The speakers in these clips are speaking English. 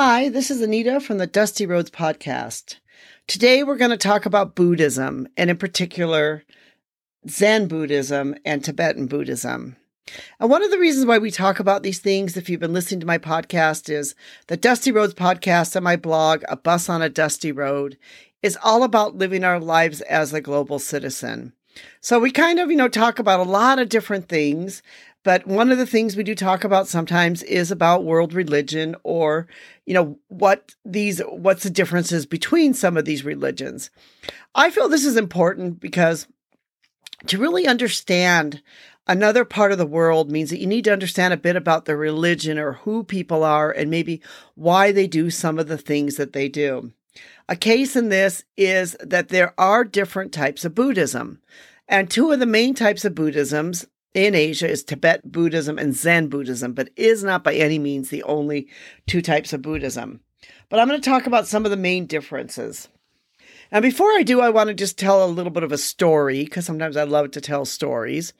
Hi, this is Anita from the Dusty Roads podcast. Today we're going to talk about Buddhism, and in particular, Zen Buddhism and Tibetan Buddhism. And one of the reasons why we talk about these things, if you've been listening to my podcast, is the Dusty Roads podcast and my blog, A Bus on a Dusty Road, is all about living our lives as a global citizen. So we kind of, talk about a lot of different things, but one of the things we do talk about sometimes is about world religion or, what's the differences between some of these religions. I feel this is important because to really understand another part of the world means that you need to understand a bit about the religion or who people are and maybe why they do some of the things that they do. A case in this is that there are different types of Buddhism. And two of the main types of Buddhisms in Asia is Tibetan Buddhism and Zen Buddhism, but is not by any means the only two types of Buddhism. But I'm going to talk about some of the main differences. Now, before I do, I want to just tell a little bit of a story, because sometimes I love to tell stories,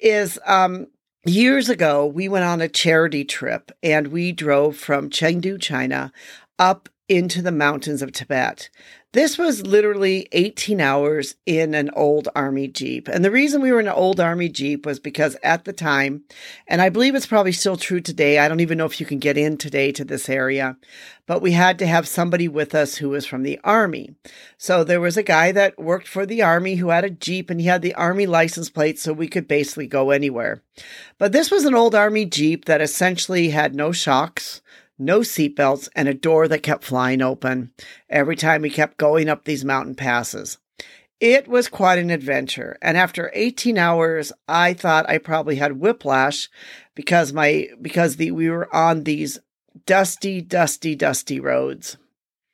years ago, we went on a charity trip, and we drove from Chengdu, China, up into the mountains of Tibet. This was literally 18 hours in an old army Jeep. And the reason we were in an old army Jeep was because at the time, and I believe it's probably still true today, I don't even know if you can get in today to this area, but we had to have somebody with us who was from the army. So there was a guy that worked for the army who had a Jeep, and he had the army license plate, so we could basically go anywhere. But this was an old army Jeep that essentially had no shocks, no seatbelts, and a door that kept flying open every time we kept going up these mountain passes. It was quite an adventure. And after 18 hours, I thought I probably had whiplash because we were on these dusty, dusty, dusty roads.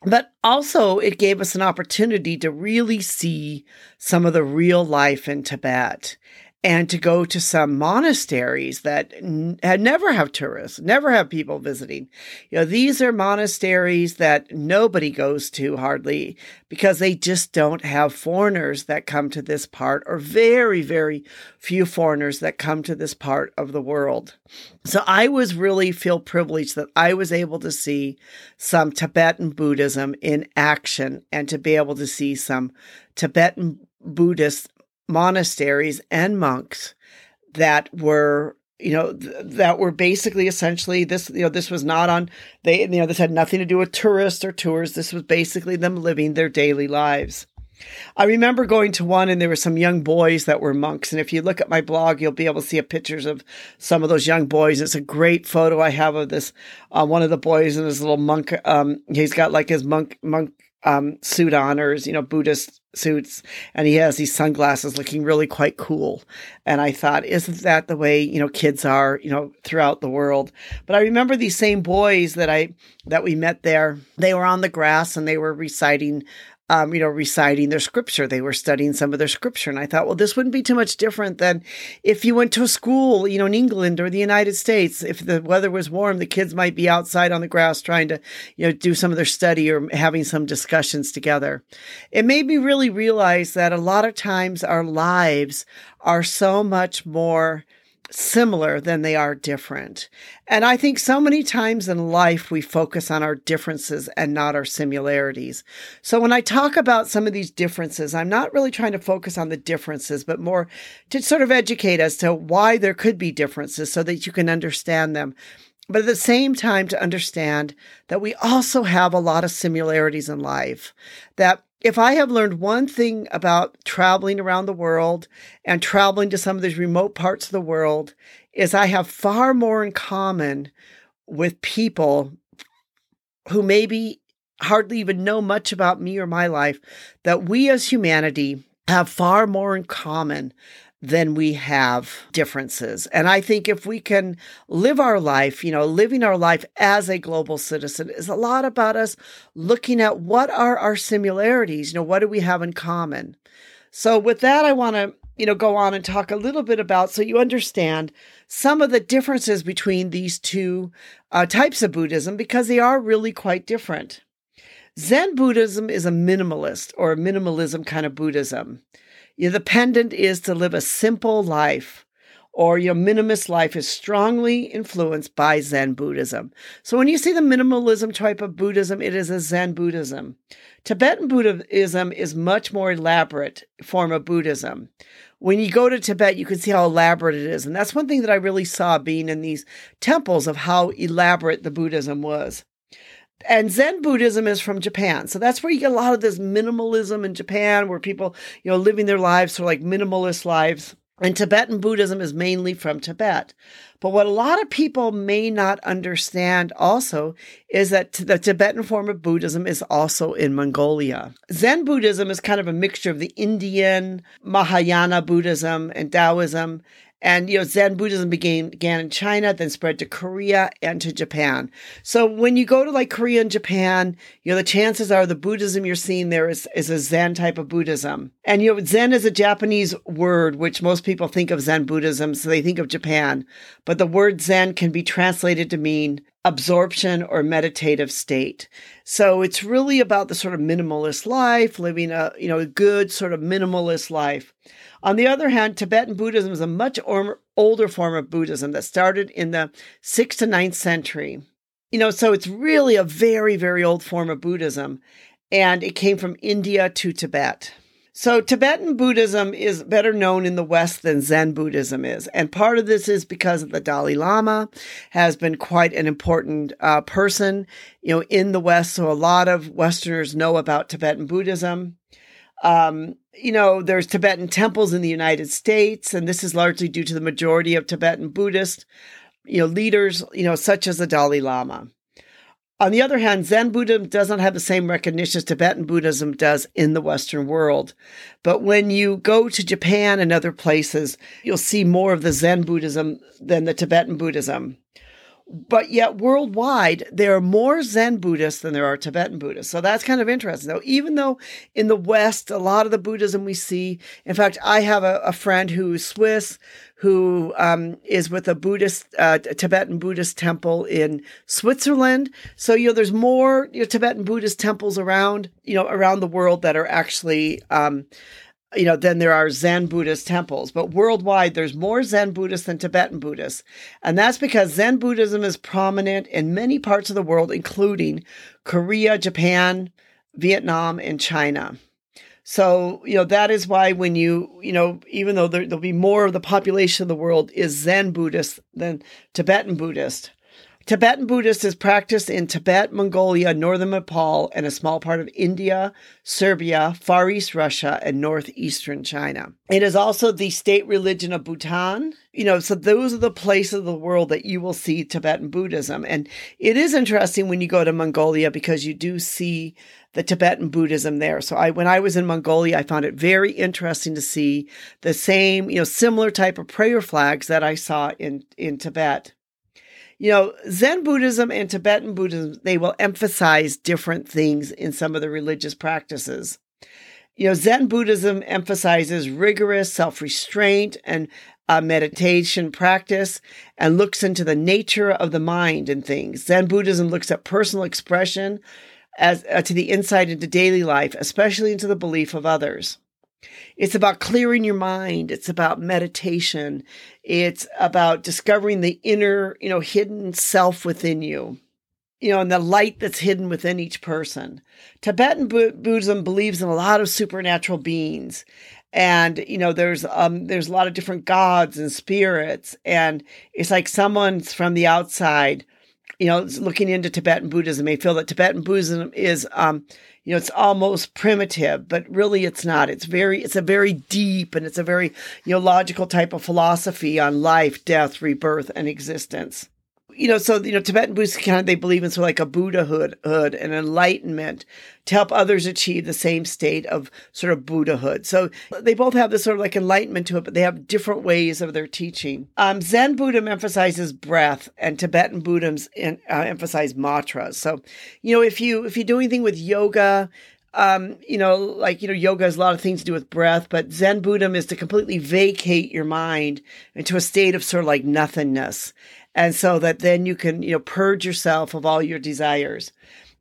But also it gave us an opportunity to really see some of the real life in Tibet, and to go to some monasteries that never have tourists, never have people visiting. These are monasteries that nobody goes to hardly because they just don't have foreigners that come to this part, or very, very few foreigners that come to this part of the world. So I was really feel privileged that I was able to see some Tibetan Buddhism in action and to be able to see some Tibetan Buddhist monasteries and monks that were, that were basically essentially this, this was not on, this had nothing to do with tourists or tours. This was basically them living their daily lives. I remember going to one, and there were some young boys that were monks. And if you look at my blog, you'll be able to see pictures of some of those young boys. It's a great photo I have of this, one of the boys and his little monk. He's got like his monk suit on, or his, Buddhist suits. And he has these sunglasses looking really quite cool. And I thought, isn't that the way, kids are, throughout the world. But I remember these same boys that we met there, they were on the grass and they were reciting their scripture. They were studying some of their scripture. And I thought, well, this wouldn't be too much different than if you went to a school, in England or the United States. If the weather was warm, the kids might be outside on the grass trying to, do some of their study or having some discussions together. It made me really realize that a lot of times our lives are so much more similar than they are different. And I think so many times in life, we focus on our differences and not our similarities. So when I talk about some of these differences, I'm not really trying to focus on the differences, but more to sort of educate as to why there could be differences so that you can understand them. But at the same time, to understand that we also have a lot of similarities in life, that if I have learned one thing about traveling around the world and traveling to some of these remote parts of the world, is I have far more in common with people who maybe hardly even know much about me or my life, that we as humanity have far more in common than we have differences. And I think if we can live our life, living our life as a global citizen is a lot about us looking at what are our similarities, what do we have in common? So with that, I want to, go on and talk a little bit about, so you understand some of the differences between these two types of Buddhism, because they are really quite different. Zen Buddhism is a minimalist or a minimalism kind of Buddhism. The pendant is to live a simple life or your minimalist life is strongly influenced by Zen Buddhism. So when you see the minimalism type of Buddhism, it is a Zen Buddhism. Tibetan Buddhism is much more elaborate form of Buddhism. When you go to Tibet, you can see how elaborate it is. And that's one thing that I really saw being in these temples, of how elaborate the Buddhism was. And Zen Buddhism is from Japan. So that's where you get a lot of this minimalism in Japan, where people, living their lives sort of like minimalist lives. And Tibetan Buddhism is mainly from Tibet. But what a lot of people may not understand also is that the Tibetan form of Buddhism is also in Mongolia. Zen Buddhism is kind of a mixture of the Indian, Mahayana Buddhism, and Taoism. And, Zen Buddhism began in China, then spread to Korea and to Japan. So when you go to like Korea and Japan, the chances are the Buddhism you're seeing there is a Zen type of Buddhism. And, Zen is a Japanese word, which most people think of Zen Buddhism, so they think of Japan. But the word Zen can be translated to mean absorption or meditative state. So it's really about the sort of minimalist life, living a good sort of minimalist life. On the other hand, Tibetan Buddhism is a much older form of Buddhism that started in the 6th to 9th century. So it's really a very, very old form of Buddhism, and it came from India to Tibet. So Tibetan Buddhism is better known in the West than Zen Buddhism is. And part of this is because the Dalai Lama has been quite an important person, in the West. So a lot of Westerners know about Tibetan Buddhism. There's Tibetan temples in the United States, and this is largely due to the majority of Tibetan Buddhist, leaders, such as the Dalai Lama. On the other hand, Zen Buddhism does not have the same recognition as Tibetan Buddhism does in the Western world. But when you go to Japan and other places, you'll see more of the Zen Buddhism than the Tibetan Buddhism. But yet worldwide, there are more Zen Buddhists than there are Tibetan Buddhists. So that's kind of interesting, though. Even though in the West, a lot of the Buddhism we see, in fact, I have a friend who's Swiss, who is with a Tibetan Buddhist temple in Switzerland. So, there's more Tibetan Buddhist temples around, around the world that are actually, then there are Zen Buddhist temples. But worldwide, there's more Zen Buddhists than Tibetan Buddhists. And that's because Zen Buddhism is prominent in many parts of the world, including Korea, Japan, Vietnam, and China. So, that is why when even though there'll be more of the population of the world is Zen Buddhist than Tibetan Buddhist. Tibetan Buddhist is practiced in Tibet, Mongolia, northern Nepal, and a small part of India, Serbia, Far East Russia, and northeastern China. It is also the state religion of Bhutan. So those are the places of the world that you will see Tibetan Buddhism. And it is interesting when you go to Mongolia, because you do see the Tibetan Buddhism there. So when I was in Mongolia, I found it very interesting to see the same, similar type of prayer flags that I saw in Tibet. Zen Buddhism and Tibetan Buddhism, they will emphasize different things in some of the religious practices. Zen Buddhism emphasizes rigorous self-restraint and meditation practice, and looks into the nature of the mind and things. Zen Buddhism looks at personal expression as to the insight into daily life, especially into the belief of others. It's about clearing your mind. It's about meditation. It's about discovering the inner, hidden self within you, and the light that's hidden within each person. Tibetan Buddhism believes in a lot of supernatural beings. And, there's a lot of different gods and spirits. And it's like someone's from the outside, looking into Tibetan Buddhism may feel that Tibetan Buddhism is, it's almost primitive, but really it's not. It's a very deep, and it's a very, logical type of philosophy on life, death, rebirth, and existence. So Tibetan Buddhists they believe in sort of like a Buddhahood and enlightenment to help others achieve the same state of sort of Buddhahood. So they both have this sort of like enlightenment to it, but they have different ways of their teaching. Zen Buddhism emphasizes breath, and Tibetan Buddhism emphasize mantras. So, if you do anything with yoga, yoga has a lot of things to do with breath, but Zen Buddhism is to completely vacate your mind into a state of sort of like nothingness. And so that then you can, purge yourself of all your desires.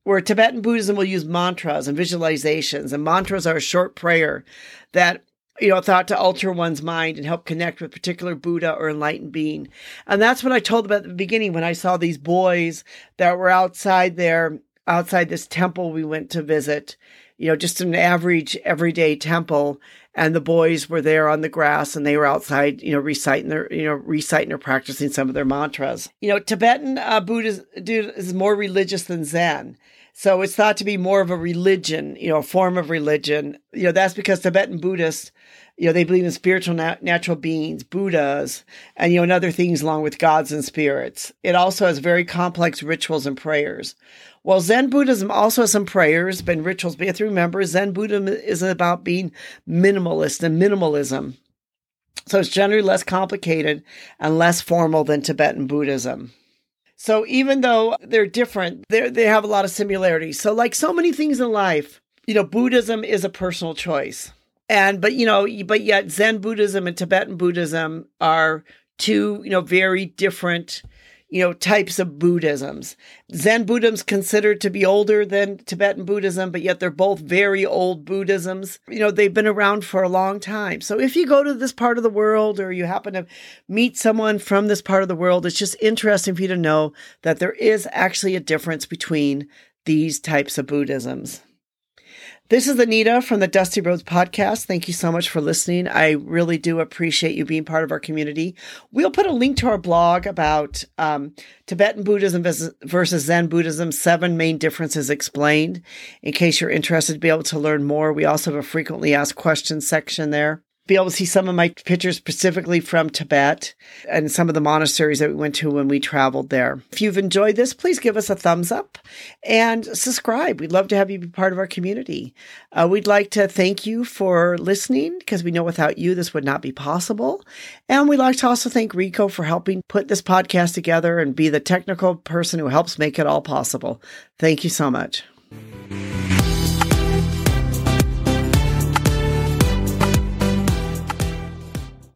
Where Tibetan Buddhism will use mantras and visualizations, and mantras are a short prayer that thought to alter one's mind and help connect with particular Buddha or enlightened being. And that's what I told about at the beginning when I saw these boys that were outside this temple we went to visit, just an average everyday temple. And the boys were there on the grass and they were outside, reciting or practicing some of their mantras. Tibetan Buddhism is more religious than Zen. So it's thought to be more of a religion, a form of religion. That's because Tibetan Buddhists, they believe in spiritual natural beings, Buddhas, and, and other things along with gods and spirits. It also has very complex rituals and prayers. Well, Zen Buddhism also has some prayers and rituals, but you have to remember Zen Buddhism is about being minimalist and minimalism. So it's generally less complicated and less formal than Tibetan Buddhism. So even though they're different, they have a lot of similarities. So like so many things in life, Buddhism is a personal choice. But yet Zen Buddhism and Tibetan Buddhism are two, very different, types of Buddhisms. Zen Buddhism is considered to be older than Tibetan Buddhism, but yet they're both very old Buddhisms. They've been around for a long time. So if you go to this part of the world or you happen to meet someone from this part of the world, it's just interesting for you to know that there is actually a difference between these types of Buddhisms. This is Anita from the Dusty Roads podcast. Thank you so much for listening. I really do appreciate you being part of our community. We'll put a link to our blog about Tibetan Buddhism versus Zen Buddhism, 7 main differences explained, in case you're interested to be able to learn more. We also have a frequently asked questions section there. Be able to see some of my pictures specifically from Tibet and some of the monasteries that we went to when we traveled there. If you've enjoyed this, please give us a thumbs up and subscribe. We'd love to have you be part of our community. We'd like to thank you for listening because we know without you, this would not be possible. And we'd like to also thank Rico for helping put this podcast together and be the technical person who helps make it all possible. Thank you so much.